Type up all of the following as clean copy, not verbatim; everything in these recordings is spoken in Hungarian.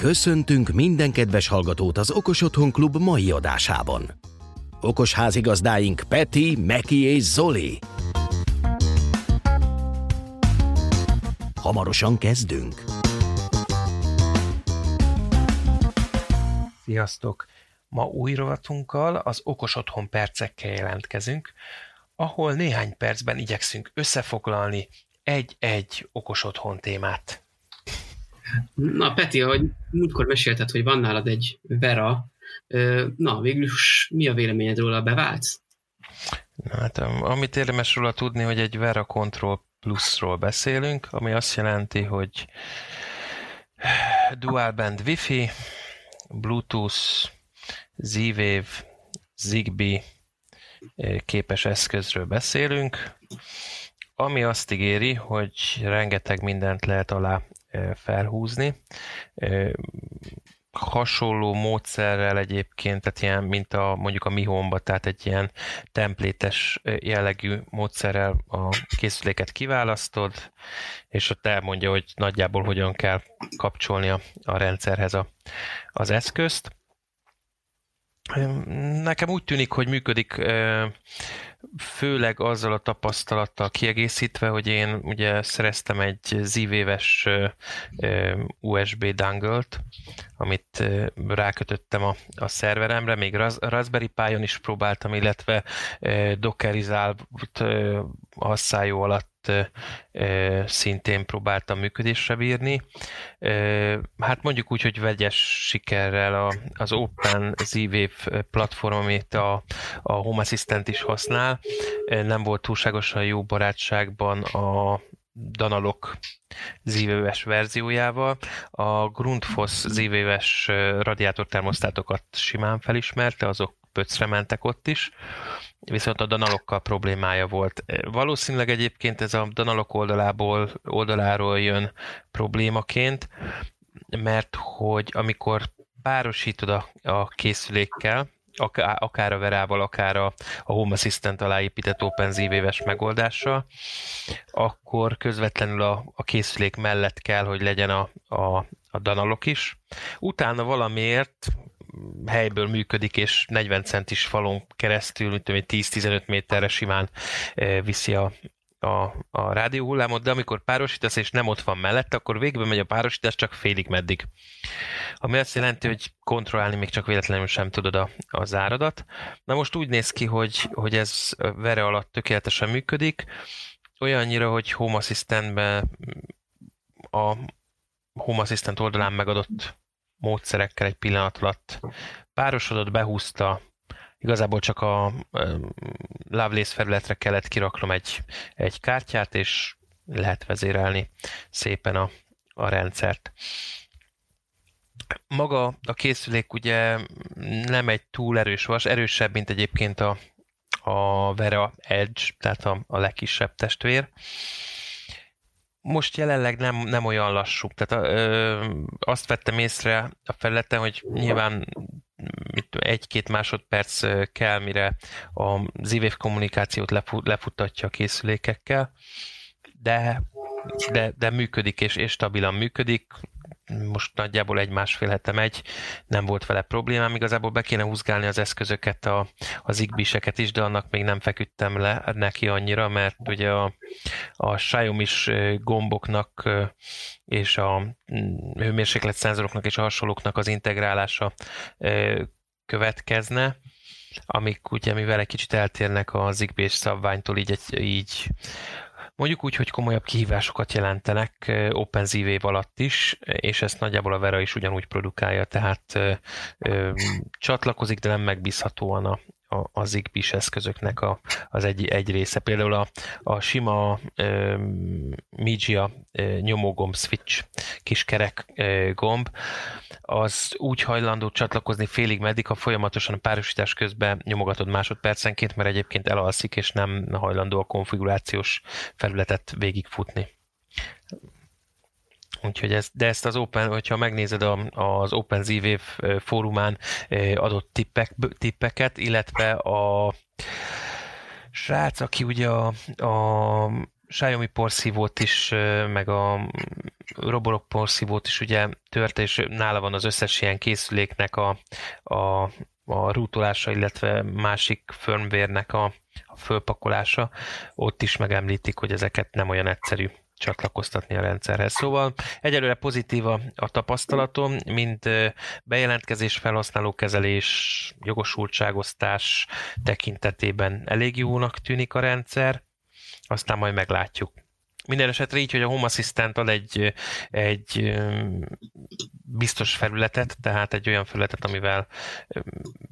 Köszöntünk minden kedves hallgatót az Okos Otthon Klub mai adásában. Okos házigazdáink Peti, Meki és Zoli. Hamarosan kezdünk. Sziasztok! Ma új rovatunkkal, az Okos Otthon percekkel jelentkezünk, ahol néhány percben igyekszünk összefoglalni egy-egy okos otthon témát. Na Peti, ahogy múltkor mesélted, hogy van nálad egy Vera, na végül is mi a véleményed róla, beváltsz? Hát, amit érdemes róla tudni, hogy egy Vera Control Plus-ról beszélünk, ami azt jelenti, hogy dual band Wi-Fi, Bluetooth, Z-Wave, Zigbee képes eszközről beszélünk, ami azt ígéri, hogy rengeteg mindent lehet alá felhúzni. Hasonló módszerrel egyébként, tehát ilyen, mint a, mondjuk a Mi Home-ba, tehát egy ilyen templétes jellegű módszerrel a készüléket kiválasztod, és ott elmondja, hogy nagyjából hogyan kell kapcsolni a rendszerhez az eszközt. Nekem úgy tűnik, hogy működik, főleg azzal a tapasztalattal kiegészítve, hogy én ugye szereztem egy Z-Wave-es USB danglet, amit rákötöttem a szerveremre, még Raspberry Pi-on is próbáltam, illetve dockerizált hasszájó alatt szintén próbáltam működésre bírni. Hát mondjuk úgy, hogy vegyes sikerrel az Open Z-Wave platform, amit a Home Assistant is használ, nem volt túlságosan jó barátságban a Danalock Z-Wave-es verziójával. A Grundfos Z-Wave-es radiátortermosztátokat simán felismerte, azok pöcre mentek ott is, viszont a Danalockkal problémája volt. Valószínűleg egyébként ez a Danalock oldaláról jön problémaként, mert hogy amikor párosítod a készülékkel, akár a Verával, akár a Home Assistant alá épített OpenZwave-es megoldással, akkor közvetlenül a készülék mellett kell, hogy legyen a Danalock is. Utána valamiért helyből működik, és 40 centis falon keresztül, 10-15 méterre simán viszi a rádióhullámot, de amikor párosítasz, és nem ott van mellett, akkor végbe megy a párosítás csak félig meddig. Ami azt jelenti, hogy kontrollálni még csak véletlenül sem tudod az áradat. Na most úgy néz ki, hogy ez Vera alatt tökéletesen működik, olyannyira, hogy Home Assistant-ben a Home Assistant oldalán megadott módszerekkel egy pillanat alatt párosodott, behúzta. Igazából csak a Lovelace felületre kellett kiraknom egy kártyát, és lehet vezérelni szépen a rendszert. Maga a készülék ugye nem egy túl erős vas, erősebb, mint egyébként a Vera Edge, tehát a legkisebb testvér. Most jelenleg nem olyan lassú. Tehát azt vettem észre a felületen, hogy nyilván 1-2 másodperc kell, mire a Z-Wave kommunikációt lefuttatja a készülékekkel, de működik, és stabilan működik. Most nagyjából 1-1,5 hete megy, nem volt vele problémám. Igazából be kéne húzgálni az eszközöket, a Zigbee-seket is, de annak még nem feküdtem le neki annyira, mert ugye a Xiaomi-s gomboknak és a hőmérsékletszenzoroknak és a hasonlóknak az integrálása következne, amik ugye mivel egy kicsit eltérnek a Zigbee-s szabványtól, így mondjuk úgy, hogy komolyabb kihívásokat jelentenek OpenZwave alatt is, és ezt nagyjából a Vera is ugyanúgy produkálja, tehát csatlakozik, de nem megbízhatóan a Zigbee-s eszközöknek az egy része. Például a sima Mijia nyomógomb switch, kiskerek gomb, az úgy hajlandó csatlakozni félig meddig, ha folyamatosan a párosítás közben nyomogatod másodpercenként, mert egyébként elalszik, és nem hajlandó a konfigurációs felületet végigfutni. Úgyhogy ezt az Open, hogyha megnézed az OpenZwave fórumán adott tippeket, illetve a srác, aki ugye a Xiaomi porszívót is, meg a Roborock porszívót is ugye törte, és nála van az összes ilyen készüléknek a rútolása, illetve másik firmware-nek a fölpakolása. Ott is megemlítik, hogy ezeket nem olyan egyszerű csatlakoztatni a rendszerhez. Szóval egyelőre pozitív a tapasztalatom, mint bejelentkezés, felhasználó kezelés, jogosultságosztás tekintetében elég jónak tűnik a rendszer, aztán majd meglátjuk. Minden esetre így, hogy a Home Assistant ad egy biztos felületet, tehát egy olyan felületet, amivel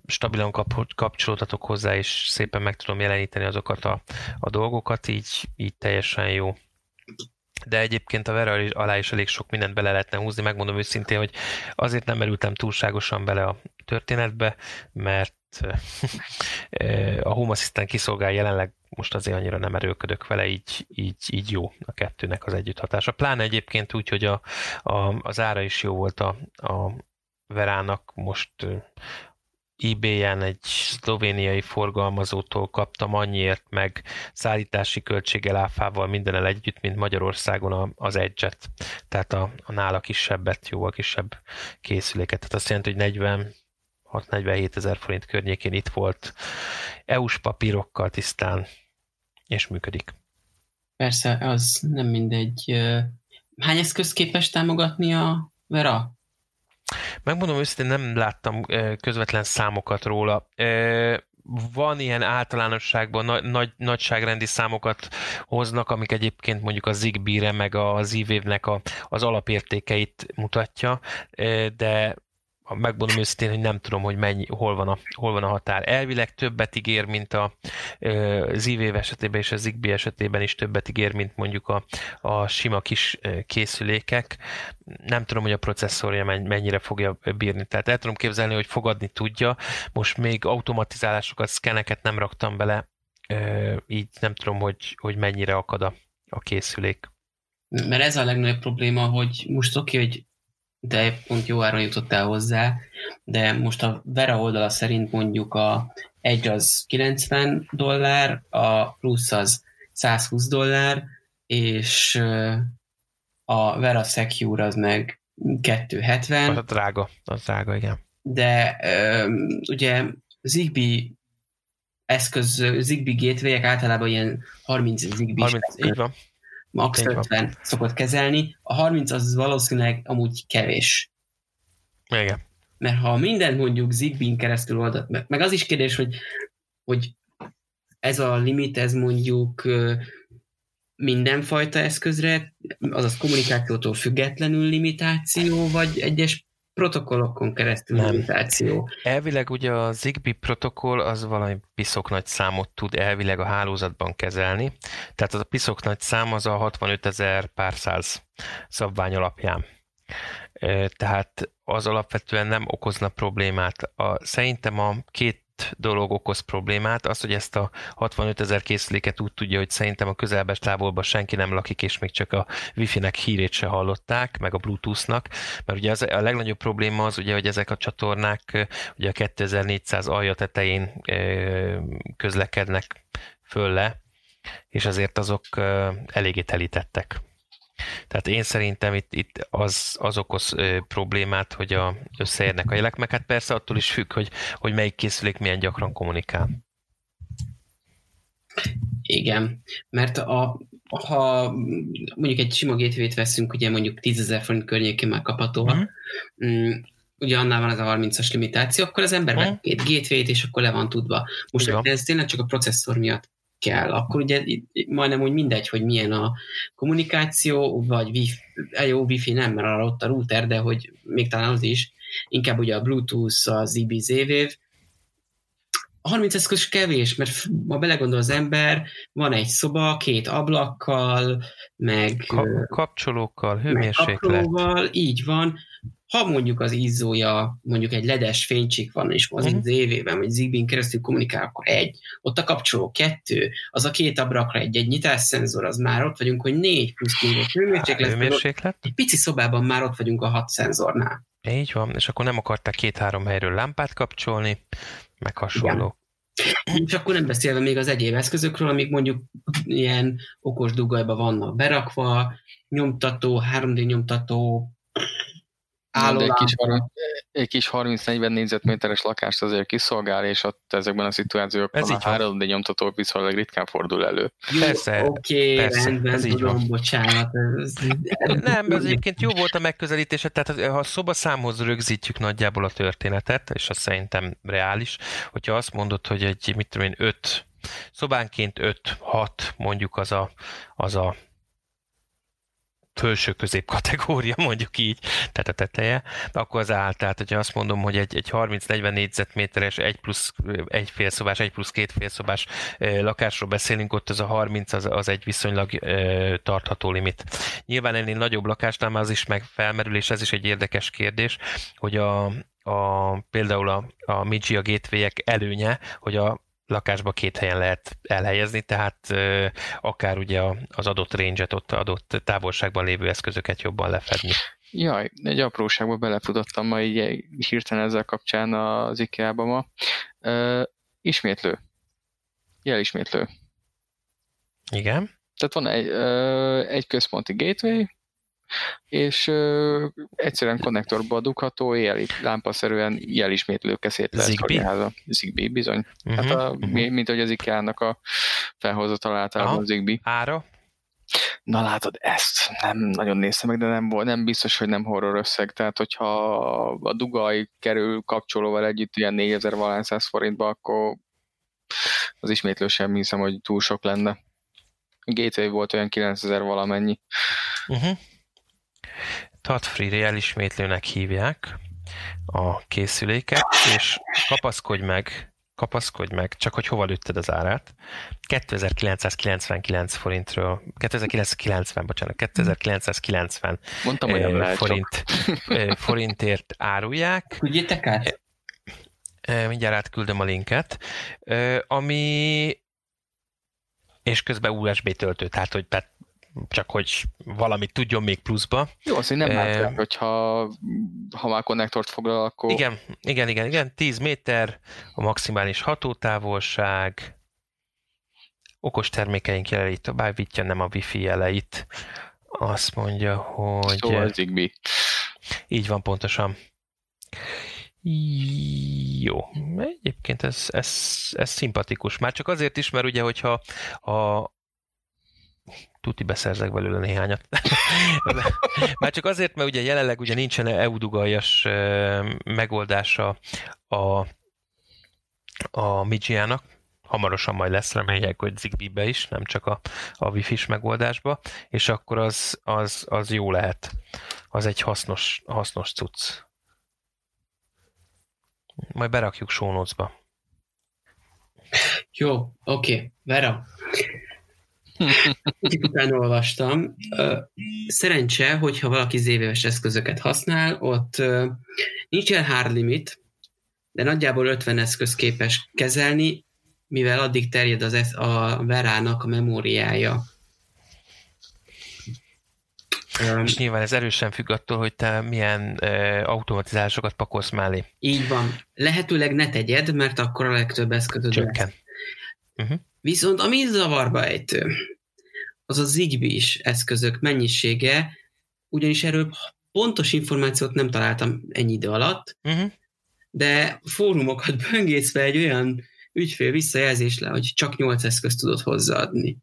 stabilan kapcsolódhatok hozzá, és szépen meg tudom jeleníteni azokat a dolgokat, így teljesen jó. De egyébként a Vera alá is elég sok mindent bele lehetne húzni, megmondom őszintén, hogy azért nem merültem túlságosan bele a történetbe, mert a Home Assistant kiszolgál jelenleg, most azért annyira nem erőlködök vele, így jó a kettőnek az együtthatása. Pláne egyébként úgy, hogy az ára is jó volt a Verának, most eBay-en egy szlovéniai forgalmazótól kaptam annyiért, meg szállítási költséggel, áfával, mindennel együtt, mint Magyarországon az Edge-et. Tehát a nála kisebbet, jóval kisebb készüléket. Tehát azt jelenti, hogy 46-47 ezer forint környékén itt volt EU-s papírokkal tisztán, és működik. Persze, az nem mindegy. Hány eszköz képes támogatni a Vera? Megmondom őszintén, nem láttam közvetlen számokat róla. Van ilyen általánosságban nagyságrendi számokat hoznak, amik egyébként mondjuk a Zigbee-re meg a Z-Wave-nek az alapértékeit mutatja, de megmondom őszintén, hogy nem tudom, hogy hol van a határ. Elvileg többet ígér, mint a Z-Wave esetében, és a Zigbee esetében is többet ígér, mint mondjuk a sima kis készülékek. Nem tudom, hogy a processzorja mennyire fogja bírni. Tehát el tudom képzelni, hogy fogadni tudja. Most még automatizálásokat, szkeneket nem raktam bele, így nem tudom, hogy mennyire akad a készülék. Mert ez a legnagyobb probléma, hogy most hogy de pont jó áron jutottál hozzá, de most a Vera oldala szerint mondjuk a Edge az $90, a plusz az $120, és a Vera Secure az meg $270. Az drága, igen. De ugye Zigbee gateway-ek általában ilyen 30 Zigbee-s. Így van. Max 50 szokott kezelni. A 30 az valószínűleg amúgy kevés. Igen. Mert ha mindent mondjuk Zigbee-n keresztül oldat meg az is kérdés, hogy ez a limit, ez mondjuk mindenfajta eszközre, azaz kommunikációtól függetlenül limitáció, vagy egyes protokollokon keresztül limitáció. Elvileg ugye a Zigbee protokoll az valami piszok nagy számot tud elvileg a hálózatban kezelni. Tehát az a piszok nagy szám az a 65 000 pár száz szabvány alapján. Tehát az alapvetően nem okozna problémát. Szerintem a két dolog okoz problémát, az, hogy ezt a 65 000 készüléket úgy tudja, hogy szerintem a közelbes távolban senki nem lakik, és még csak a Wi-Fi-nek hírét se hallották, meg a Bluetooth-nak, mert ugye a legnagyobb probléma az, ugye, hogy ezek a csatornák ugye a 2400 alja tetején közlekednek fölle, és azért azok eléggé telítettek. Tehát én szerintem itt az okoz problémát, hogy összeérnek a jelek, meg hát persze attól is függ, hogy melyik készülék milyen gyakran kommunikál. Igen, mert ha mondjuk egy sima gateway-t veszünk, ugye mondjuk 10 000 forint környékén már kapható, ugye annál van ez a 30-as limitáció, akkor az ember vett két gateway-t, és akkor le van tudva. Most ez tényleg csak a processzor miatt kell, akkor ugye majdnem úgy mindegy, hogy milyen a kommunikáció, vagy Wi-Fi nem, mert arra ott a router, de hogy még talán az is, inkább ugye a Bluetooth, a Zigbee, Z-Wave. A 30 eszköz kevés, mert ha belegondol az ember, van egy szoba, 2 ablakkal, meg kapcsolókkal, hőmérséklettel. Így van. Ha mondjuk az izzója, mondjuk egy ledes fénycsík van, és az itt Z-Wave-ben, vagy Zigbee-n keresztül kommunikál, akkor 1. Ott a kapcsoló 2, az a 2 ablakra egy nyitásszenzor, az már ott vagyunk, hogy 4 + 4 hőmérséklet. Egy pici szobában már ott vagyunk a 6 szenzornál. Így van, és akkor nem akarták 2-3 helyről lámpát kapcsolni, meg hasonló. Igen. És akkor nem beszélve még az egyéb eszközökről, amik mondjuk ilyen okos dugajba vannak berakva, nyomtató, 3D nyomtató, egy kis 30-40 négyzetméteres lakást azért kiszolgál, és ott ezekben a szituációkban a 3D nyomtatók viszonylag ritkán fordul elő. Persze. Oké, rendben, tudom, bocsánat. Nem, ez egyébként jó volt a megközelítése, tehát ha a szobaszámhoz rögzítjük nagyjából a történetet, és az szerintem reális, hogyha azt mondod, hogy egy, mit tudom én, 5, szobánként 5-6 mondjuk az a felső-közép kategória, mondjuk így, tehát a teteje, akkor az áll. Tehát, hogyha azt mondom, hogy egy 30-40 négyzetméteres, 1 félszobás, 1 plusz 2 félszobás lakásról beszélünk, ott az a 30 az egy viszonylag tartható limit. Nyilván ennél nagyobb lakásnál már az is megfelmerül, és ez is egy érdekes kérdés, hogy például a Mijia gateway-ek előnye, hogy a lakásba 2 helyen lehet elhelyezni, tehát akár ugye az adott range-et, ott adott távolságban lévő eszközöket jobban lefedni. Jaj, egy apróságba belefutottam ma így hirtelen ezzel kapcsán az IKEA-ba ma. Ismétlő. Jelismétlő. Igen. Tehát van egy központi gateway, és egyszerűen konnektorba dugható, lámpaszerűen jelismétlő keszét lehet karjáza. Zigbee, bizony. Uh-huh, hát mint hogy az IKEA-nak a felhozataláltalában Zigbee. Ára? Na látod, ezt nem nagyon néztem meg, de nem biztos, hogy nem horror összeg. Tehát, hogyha a dugaj kerül kapcsolóval együtt ilyen 4000-100 forintba, akkor az ismétlő sem hiszem, hogy túl sok lenne. Gateway volt olyan 9000 valamennyi. Uh-huh. Touch-free jelismétlőnek hívják a készüléket, és kapaszkodj meg, csak hogy hova lőtted az árát. 2990 forintért árulják. Küldjétek át? Mindjárt átküldöm a linket. Ami és közben USB töltő, tehát hogy csak hogy valamit tudjon még pluszba. Jó, azt nem látják, hogyha már konnektort foglal, akkor... Igen, 10 méter, a maximális hatótávolság, okos termékeink jeleit továbbítja, nem a wifi jeleit. Azt mondja, hogy... Szóval Zigbee. Így van, pontosan. Jó, egyébként ez szimpatikus. Már csak azért is, mert ugye, hogyha a tuti beszerzek belőle néhányat. Már csak azért, mert ugye jelenleg ugye nincsen EU-dugaljas megoldása a Mijiának. Hamarosan majd lesz, remények, hogy Zigbee-be is, nem csak a Wi-Fi-s megoldásba, és akkor az jó lehet. Az egy hasznos cucc. Majd berakjuk show notes-ba. Jó, oké. Vera. Utána olvastam. Szerencse, hogyha valaki Z-Wave-es eszközöket használ, ott nincs ilyen hard limit, de nagyjából 50 eszköz képes kezelni, mivel addig terjed a Verának a memóriája. És nyilván ez erősen függ attól, hogy te milyen automatizálásokat pakolsz mellé. Így van. Lehetőleg ne tegyed, mert akkor a legtöbb eszközöd csökken. Uh-huh. Viszont ami zavarba ejtő, az a Zigbee-s eszközök mennyisége, ugyanis erről pontos információt nem találtam ennyi idő alatt, de fórumokat böngészve egy olyan ügyfél visszajelzés le, hogy csak 8 eszközt tudod hozzáadni.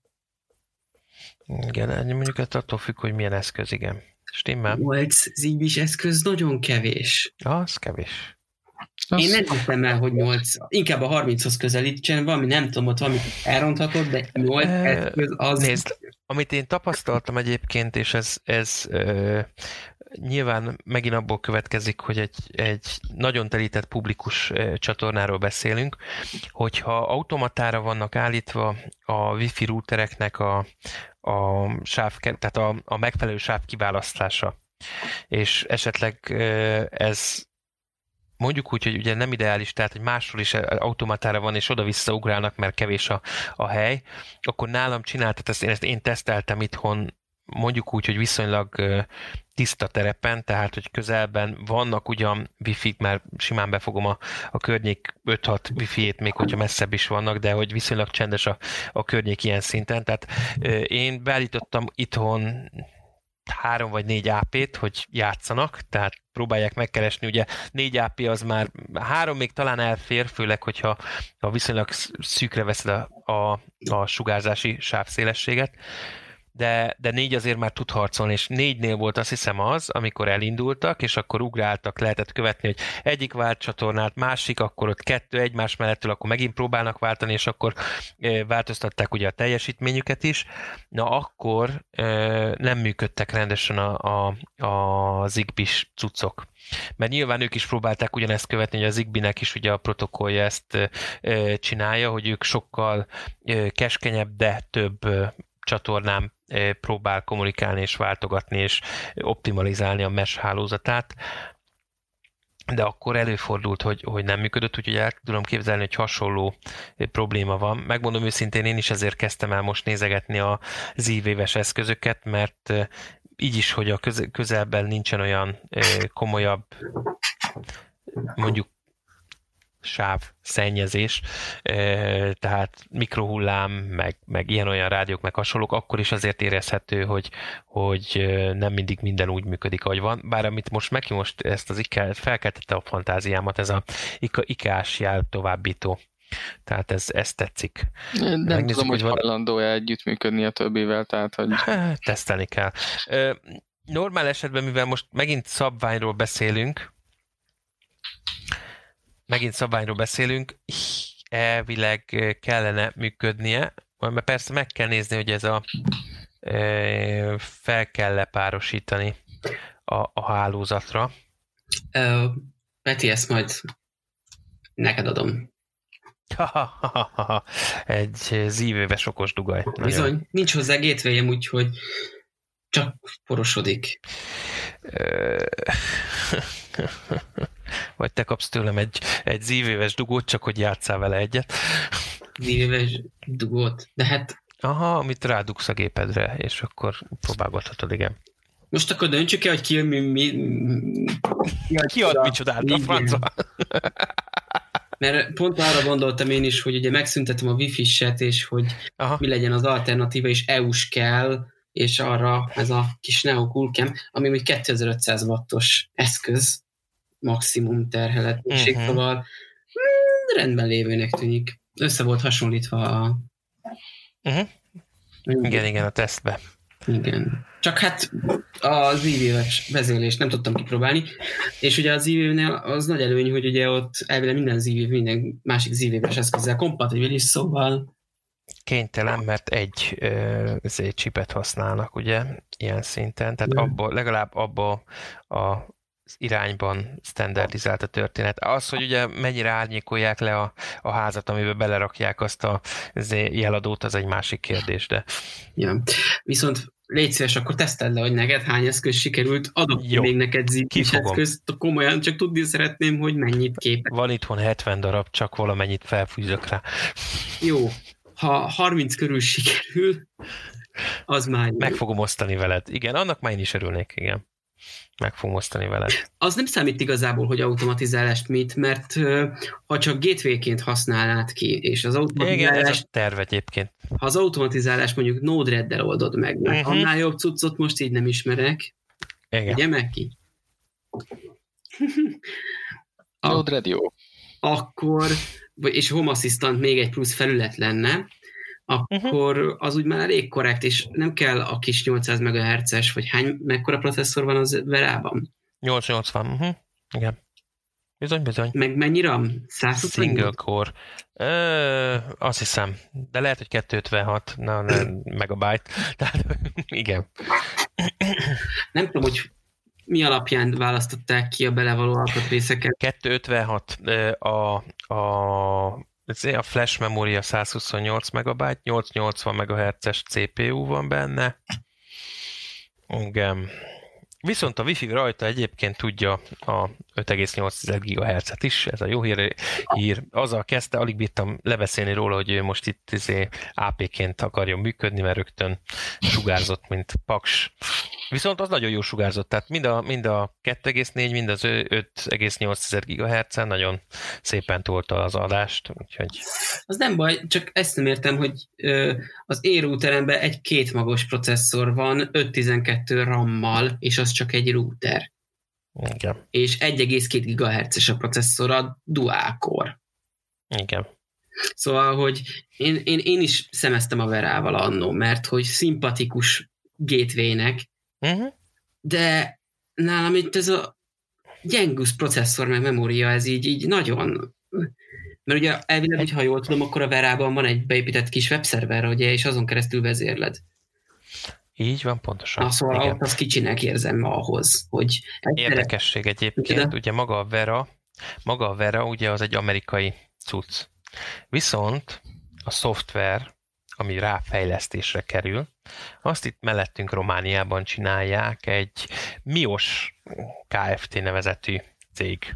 Igen, mondjuk attól függ, hogy milyen eszköz, igen. Stimmel? 8 Zigbee-s eszköz nagyon kevés. Az kevés. Én nem hittem el, hogy 8, inkább a 30-hoz közelítsen, valami nem tudom, ott valamit elronthatod, de 8 eszköz az... Nézd, amit én tapasztaltam egyébként, és ez nyilván megint abból következik, hogy egy nagyon telített publikus csatornáról beszélünk, hogyha automatára vannak állítva a wifi routereknek a sáv, tehát a megfelelő sáv kiválasztása, és esetleg ez mondjuk úgy, hogy ugye nem ideális, tehát hogy másról is automatára van, és oda-vissza ugrálnak, mert kevés a hely, akkor nálam csináltat, ezt én teszteltem itthon mondjuk úgy, hogy viszonylag tiszta terepen, tehát hogy közelben vannak ugyan wifi-t, már simán befogom a környék 5-6 wifi-ét, még hogyha messzebb is vannak, de hogy viszonylag csendes a környék ilyen szinten. Tehát én beállítottam itthon 3 vagy 4 AP-t, hogy játszanak, tehát próbálják megkeresni, ugye 4 AP az már 3 még talán elfér, főleg, hogyha viszonylag szűkre veszed a sugárzási sávszélességet, de 4 azért már tud harcolni, és 4-nél volt azt hiszem az, amikor elindultak, és akkor ugráltak, lehetett követni, hogy egyik vált csatornát, másik, akkor ott 2 egymás mellettől, akkor megint próbálnak váltani, és akkor változtatták ugye a teljesítményüket is. Na akkor nem működtek rendesen a Zigbee-s cuccok. Mert nyilván ők is próbálták ugyanezt követni, hogy a Zigbee-nek is ugye a protokollja ezt csinálja, hogy ők sokkal keskenyebb, de több csatornán próbál kommunikálni és váltogatni és optimalizálni a mesh hálózatát, de akkor előfordult, hogy nem működött, úgyhogy el tudom képzelni, hogy hasonló probléma van. Megmondom őszintén, én is ezért kezdtem el most nézegetni a Z-Wave-es eszközöket, mert így is, hogy a közelben nincsen olyan komolyabb, mondjuk szennyezés, tehát mikrohullám, meg ilyen-olyan rádiók, meg hasonlók, akkor is azért érezhető, hogy nem mindig minden úgy működik, ahogy van. Bár amit most most ezt az IKEA felkeltette a fantáziámat, ez a IKEA-s jel továbbító. Tehát ez tetszik. Nem megnézzük, tudom, hogy hajlandó-e együttműködni a többivel, tehát hogy... Tesztelni kell. Normál esetben, mivel most megint szabványról beszélünk, elvileg kellene működnie, mert persze meg kell nézni, hogy ez fel kell lepárosítani a hálózatra. Peti, ezt majd neked adom. Egy Z-Wave-es okos dugaj. Bizony, nagyon. Nincs hozzá gateway-em, úgyhogy csak porosodik. Vagy te kapsz tőlem egy Z-Wave-es dugót, csak hogy játsszál vele egyet. Z-Wave-es dugót? De hát... Aha, amit rádugsz a gépedre, és akkor próbálgathatod, igen. Most akkor döntsük el, hogy ki ad micsodát a francba. Mert pont arra gondoltam én is, hogy ugye megszüntetem a Wi-Fi-set, és hogy aha, mi legyen az alternatíva, és EU-s kell, és arra ez a kis Neo Kulkem, ami úgy 2500 wattos eszköz, maximum terhelhetőség, szóval rendben lévőnek tűnik. Össze volt hasonlítva a... Igen, a tesztbe. Igen. Csak hát a Z-Wave-es vezérlést nem tudtam kipróbálni, és ugye a Z-Wave-nél az nagy előny, hogy ugye ott elvileg minden Z-Wave, minden másik Z-Wave-es eszközzel kompatibilis, szóval kénytelen, mert egy chipet használnak, ugye, ilyen szinten, tehát legalább abba az irányban standardizált a történet. Az, hogy ugye mennyire árnyékolják le a házat, amiben belerakják azt a jeladót, az egy másik kérdés, de... Ja. Viszont légy szíves, akkor teszteld le, hogy neked hány eszköz sikerült, adok még neked zikis eszközt, komolyan, csak tudni szeretném, hogy mennyit képes. Van itthon 70 darab, csak valamennyit felfűzök rá. Jó. Ha 30 körül sikerül, az már... Meg fogom osztani veled. Igen, annak már én is örülnék, igen. Meg fogom osztani veled. Az nem számít igazából, hogy automatizálás mit, mert ha csak gateway-ként használnád ki, és az automatizálás... Igen, ez a terv egyébként. Ha az automatizálás mondjuk Node-RED-del oldod meg, mert annál jobb cuccot most így nem ismerek. Igen. Ugye meg ki? Node-RED jó. Akkor... és Home Assistant még egy plusz felület lenne, akkor az úgy már rég korrekt, és nem kell a kis 800 MHz-es, vagy mekkora processzor van az Verában? 880, igen. Bizony. Meg mennyi RAM? 120? Single core. Azt hiszem, de lehet, hogy 256 megabyte. Tehát, igen. Nem tudom, hogy mi alapján választották ki a belevaló alkatrészeket? 256 a flash memória 128 MB, 880 MHz-es CPU van benne. Igen. Viszont a Wi-Fi rajta egyébként tudja a 5,8 GHz-et is, ez a jó hír. Azzal kezdte, alig bírtam lebeszélni róla, hogy ő most itt AP-ként akarjon működni, mert rögtön sugárzott, mint paks. Viszont az nagyon jó sugárzott, tehát mind a 2,4, mind az 5,8 GHz-en nagyon szépen tolta az adást. Úgyhogy... Az nem baj, csak ezt nem értem, hogy az e-routeremben egy kétmagos processzor van, 512 RAM-mal, és az csak egy router. Igen. És 1,2 GHz-es a processzor a dual-core. Igen. Szóval, hogy én is szemeztem a Verával annó, mert hogy szimpatikus gateway-nek, de nálam itt ez a gyengusz processzor meg memória, ez így nagyon... Mert ugye elvileg, hogy ha jól tudom, akkor a Verában van egy beépített kis webszerver, ugye, és azon keresztül vezérled. Így van, pontosan. Na, szóval igen. Ott az kicsinek érzem ahhoz, hogy... Érdekesség egyébként, ugye maga a Vera ugye az egy amerikai cucc. Viszont a szoftver, ami ráfejlesztésre kerül, azt itt mellettünk Romániában csinálják, egy MIOS Kft. Nevezetű cég.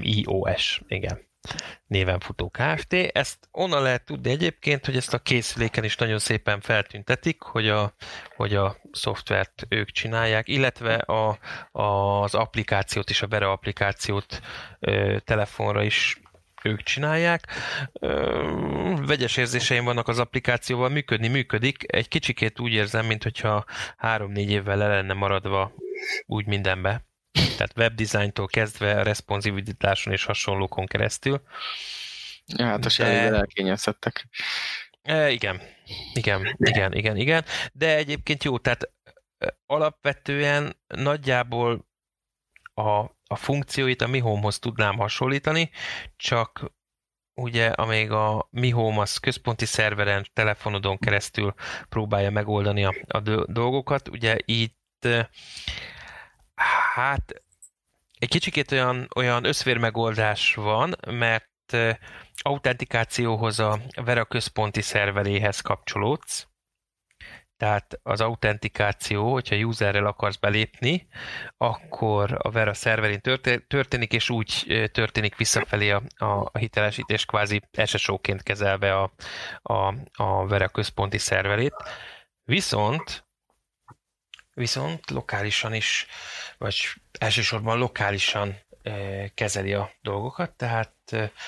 MIOS, igen. Néven futó Kft. Ezt onnan lehet tudni egyébként, hogy ezt a készüléken is nagyon szépen feltüntetik, hogy a szoftvert ők csinálják, illetve az applikációt és a Vera applikációt telefonra is ők csinálják. Vegyes érzéseim vannak az applikációval, működik. Egy kicsikét úgy érzem, mintha 3-4 évvel le lenne maradva úgy mindenbe. Tehát webdesigntól kezdve a responsivitáson és hasonlókon keresztül. Ja, hát a Shellyvel elkényeztettek. Igen. De egyébként jó, tehát alapvetően nagyjából a funkcióit a Mi Home-hoz tudnám hasonlítani, csak ugye amíg a Mi Home az központi szerveren, telefonodon keresztül próbálja megoldani a dolgokat, ugye itt hát egy kicsikét olyan összvérmegoldás van, mert autentikációhoz a Vera központi szerveréhez kapcsolódsz. Tehát az autentikáció, hogyha userrel akarsz belépni, akkor a Vera szerverén történik, és úgy történik visszafelé a hitelesítés, kvázi SSO-ként kezelve a Vera központi szerverét. Viszont lokálisan is, vagy elsősorban lokálisan kezeli a dolgokat, tehát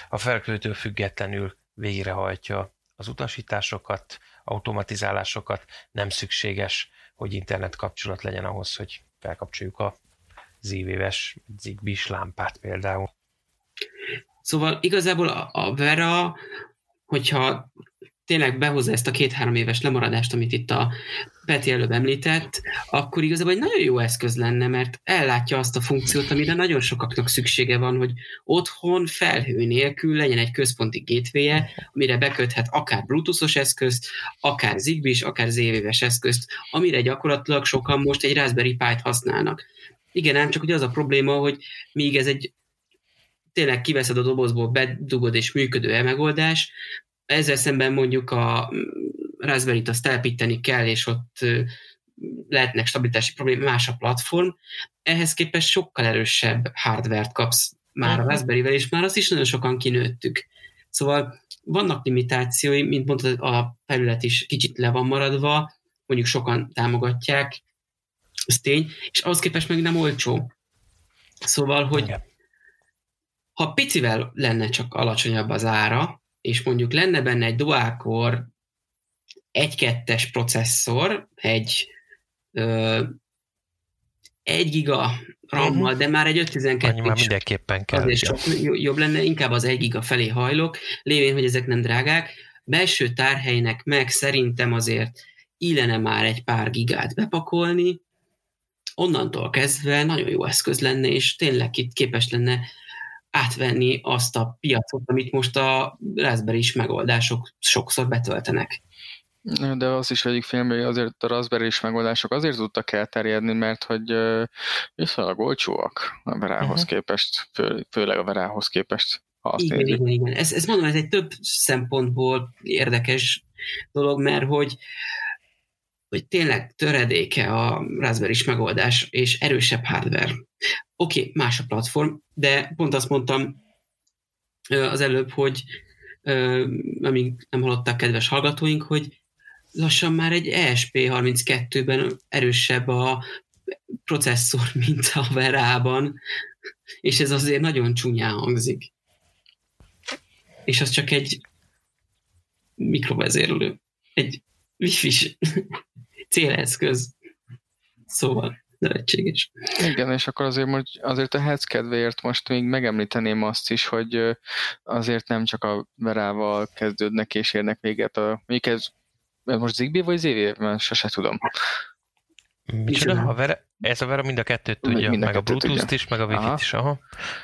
a felkérőtől függetlenül végrehajtja az utasításokat, automatizálásokat, nem szükséges, hogy internet kapcsolat legyen ahhoz, hogy felkapcsoljuk a Z-Wave-es Zigbee-s lámpát például. Szóval igazából a Vera, hogyha tényleg behozza ezt a 2-3 éves lemaradást, amit itt a Peti előbb említett, akkor igazából egy nagyon jó eszköz lenne, mert ellátja azt a funkciót, amire nagyon sokaknak szüksége van, hogy otthon felhő nélkül legyen egy központi gateway-je, amire beköthet akár bluetooth-os eszközt, akár Zigbee-s, akár Z-Wave-es eszközt, amire gyakorlatilag sokan most egy Raspberry Pi-t használnak. Igen, ám csak ugye az a probléma, hogy míg ez egy tényleg kiveszed a dobozból, bedugod és működő megoldás, ezzel szemben mondjuk a Raspberry-t azt telepíteni kell, és ott lehetnek stabilitási problémák, más a platform. Ehhez képest sokkal erősebb hardvert kapsz már a Raspberry-vel, és már azt is nagyon sokan kinőttük. Szóval vannak limitációi, mint mondtad, a felület is kicsit le van maradva, mondjuk sokan támogatják, ez tény, és ahhoz képest meg nem olcsó. Szóval, hogy ha picivel lenne csak alacsonyabb az ára, és mondjuk lenne benne egy dual-core 1.2-es processzor, egy 1 giga RAM-mal, de már egy 512-es. Mindenképpen kell. Azért sok jobb lenne, inkább az 1 giga felé hajlok, lévén, hogy ezek nem drágák. Belső tárhelynek meg szerintem azért illene már egy pár gigát bepakolni. Onnantól kezdve nagyon jó eszköz lenne, és tényleg itt képes lenne átvenni azt a piacot, amit most a Raspberry-s megoldások sokszor betöltenek. De azt is vegyük félbe, hogy azért a Raspberry-s megoldások azért tudtak elterjedni, mert hogy viszonylag olcsóak a Verához képest, főleg a Verához képest. Igen. Ez mondom, ez egy több szempontból érdekes dolog, mert hogy hogy tényleg töredéke a Raspberry-s megoldás, és erősebb hardware. Oké, más a platform, de pont azt mondtam az előbb, hogy amíg nem hallották kedves hallgatóink, hogy lassan már egy ESP32-ben erősebb a processzor, mint a Vera-ban, és ez azért nagyon csúnyán hangzik. És az csak egy mikrovezérlő, egy wifi-s céleszköz. Szóval nevetséges. Igen, és akkor azért a hetz kedvéért most még megemlíteném azt is, hogy azért nem csak a Verával kezdődnek és érnek véget a... Ez most Zigbee vagy ZV? Mert sose tudom. Ez a Vera mind a kettőt tudja, meg a Bluetooth-t is, meg a Wi-Fi-t is. Aha.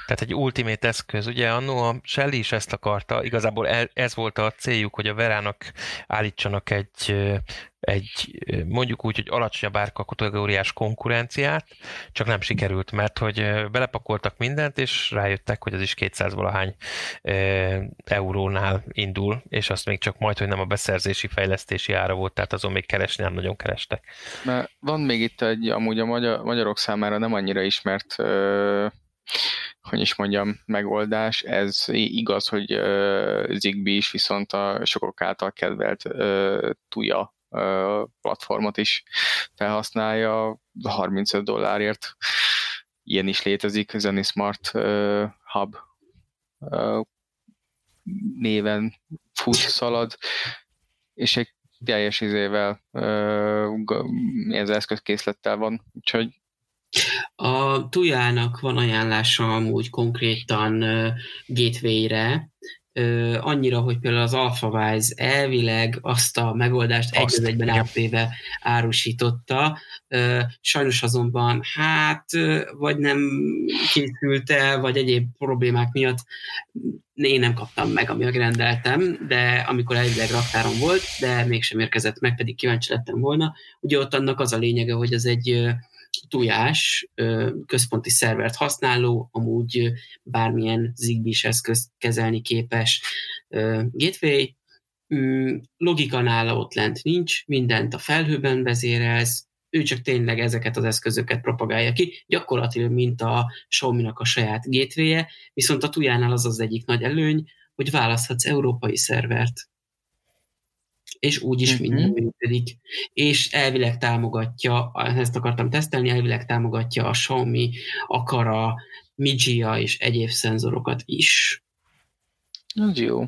Tehát egy ultimate eszköz. Ugye annó a Shelly is ezt akarta, igazából ez volt a céljuk, hogy a Verának állítsanak egy mondjuk úgy, hogy alacsonyabb árkategóriás konkurenciát, csak nem sikerült, mert hogy belepakoltak mindent, és rájöttek, hogy az is 200-valahány eurónál indul, és azt még csak majd, hogy nem a beszerzési fejlesztési ára volt, tehát azon még keresni nem nagyon kerestek. Mert van még itt egy, amúgy a magyarok számára nem annyira ismert megoldás, ez igaz, hogy Zigbee is viszont a sokak által kedvelt Tuya platformot is felhasználja $35. Ilyen is létezik, ZennySmart Hub néven fut, szalad, és egy teljes izével ez eszközkészlettel van, úgyhogy a Tuya-nak van ajánlása amúgy konkrétan gateway-re, annyira, hogy például az AlphaWise elvileg azt a megoldást egy-egyben átvéve árusította. Sajnos azonban vagy nem készült el, vagy egyéb problémák miatt én nem kaptam meg, ami megrendeltem, de amikor elvileg raktáron volt, de mégsem érkezett meg, pedig kíváncsi lettem volna. Ugye ott annak az a lényege, hogy az egy Tuyás központi szervert használó, amúgy bármilyen Zigbee-s eszközt kezelni képes gateway. Logika nála ott lent nincs, mindent a felhőben vezérelsz, ő csak tényleg ezeket az eszközöket propagálja ki, gyakorlatilag mint a Xiaomi-nak a saját gateway-je, viszont a Tuyánál az az egyik nagy előny, hogy választhatsz európai szervert. És úgyis minden működik. És elvileg támogatja, ezt akartam tesztelni, elvileg támogatja a Xiaomi, Akara, Mijia és egyéb szenzorokat is. Az jó.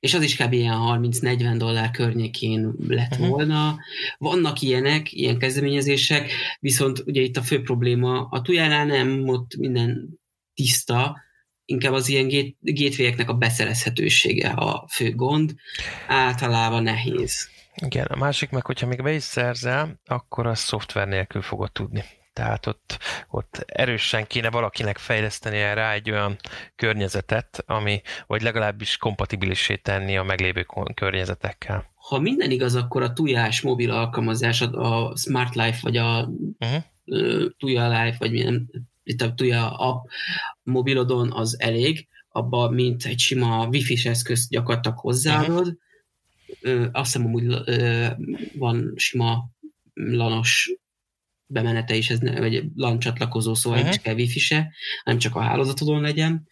És az is kb. Ilyen $30-40 környékén lett volna. Vannak ilyenek, ilyen kezdeményezések, viszont ugye itt a fő probléma a Tuyánál nem, ott minden tiszta, inkább az ilyen gateway-eknek a beszerezhetősége a fő gond, általában nehéz. Igen, a másik meg, hogyha még be is szerzel, akkor a szoftver nélkül fogod tudni. Tehát ott erősen kéne valakinek fejlesztenie rá egy olyan környezetet, ami, vagy legalábbis kompatibilissé tenni a meglévő környezetekkel. Ha minden igaz, akkor a Tuyás mobil alkalmazás, a Smart Life, vagy a Tuya Life, vagy milyen itt a Tuya app mobilodon az elég, abban mint egy sima wifi-s eszközt gyakorlatilag hozzáadod. Azt hiszem, amúgy van sima lanos bemenete is, vagy LAN csatlakozó, szóval nem kell wifi-se, hanem csak a hálózatodon legyen.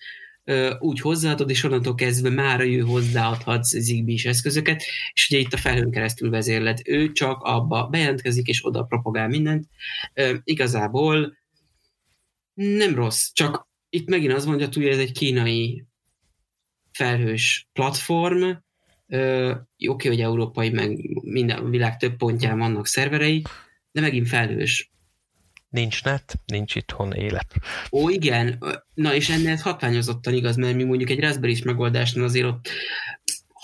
Úgy hozzáadod, és onnantól kezdve már ő hozzáadhatsz Zigbee-s eszközöket, és ugye itt a felhőn keresztül vezérled. Ő csak abba bejelentkezik, és oda propagál mindent. Igazából nem rossz, csak itt megint az mondja, hogy ez egy kínai felhős platform, oké, hogy európai, meg minden világ több pontján vannak szerverei, de megint felhős. Nincs net, nincs itthon élet. Ó, igen, na és ennél ez hatványozottan igaz, mert mi mondjuk egy Raspberry-s megoldásnál azért ott,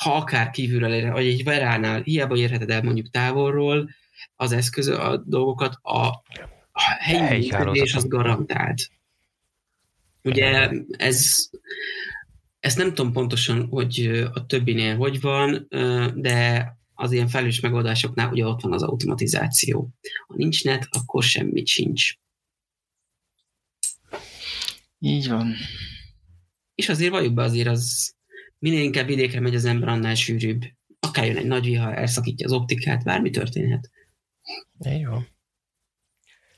ha akár kívülről, vagy egy Veránál, hiába érheted el mondjuk távolról az eszköz, a dolgokat, a helyi működés az garantált. Ugye ezt nem tudom pontosan, hogy a többinél hogy van, de az ilyen felhős megoldásoknál ugye ott van az automatizáció. Ha nincs net, akkor semmit sincs. Így van. És azért valljuk be, azért az minél inkább vidékre megy az ember, annál sűrűbb akár jön egy nagy vihar, elszakítja az optikát, bármi történhet. Így van.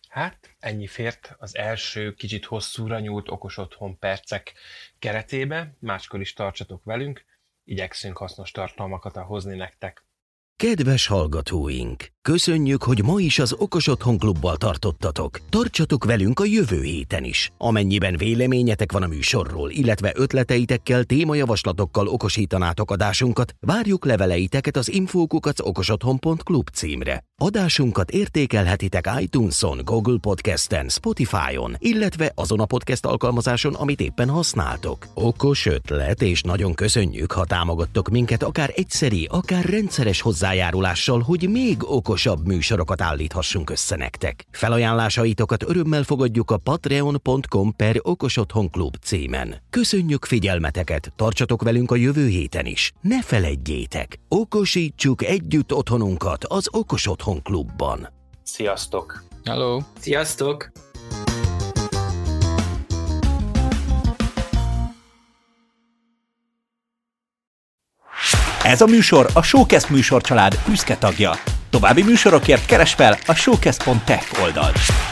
Hát, ennyi fért az első kicsit hosszúra nyúlt okos otthon percek keretébe. Máskor is tartsatok velünk, igyekszünk hasznos tartalmakat hozni nektek. Kedves hallgatóink! Köszönjük, hogy ma is az Okos Otthon Klubbal tartottatok. Tartsatok velünk a jövő héten is. Amennyiben véleményetek van a műsorról, illetve ötleteitekkel, témajavaslatokkal okosítanátok adásunkat, várjuk leveleiteket az info@okosotthon.klub címre. Adásunkat értékelhetitek iTunes-on, Google Podcasten, Spotify-on, illetve azon a podcast alkalmazáson, amit éppen használtok. Okos ötlet, és nagyon köszönjük, ha támogattok minket akár egyszeri, akár rendszeres hozzájárulással, hogy még okosabb műsorokat állíthassunk össze nektek. Felajánlásaitokat örömmel fogadjuk a patreon.com/okosotthonklub címen. Köszönjük figyelmeteket, tartsatok velünk a jövő héten is. Ne feledjétek, okosítsuk együtt otthonunkat az Okos Otthon Klubban. Sziasztok! Hello! Sziasztok! Ez a műsor a Showcast műsorcsalád büszke tagja. További műsorokért keresd fel a showcast.tech oldalt.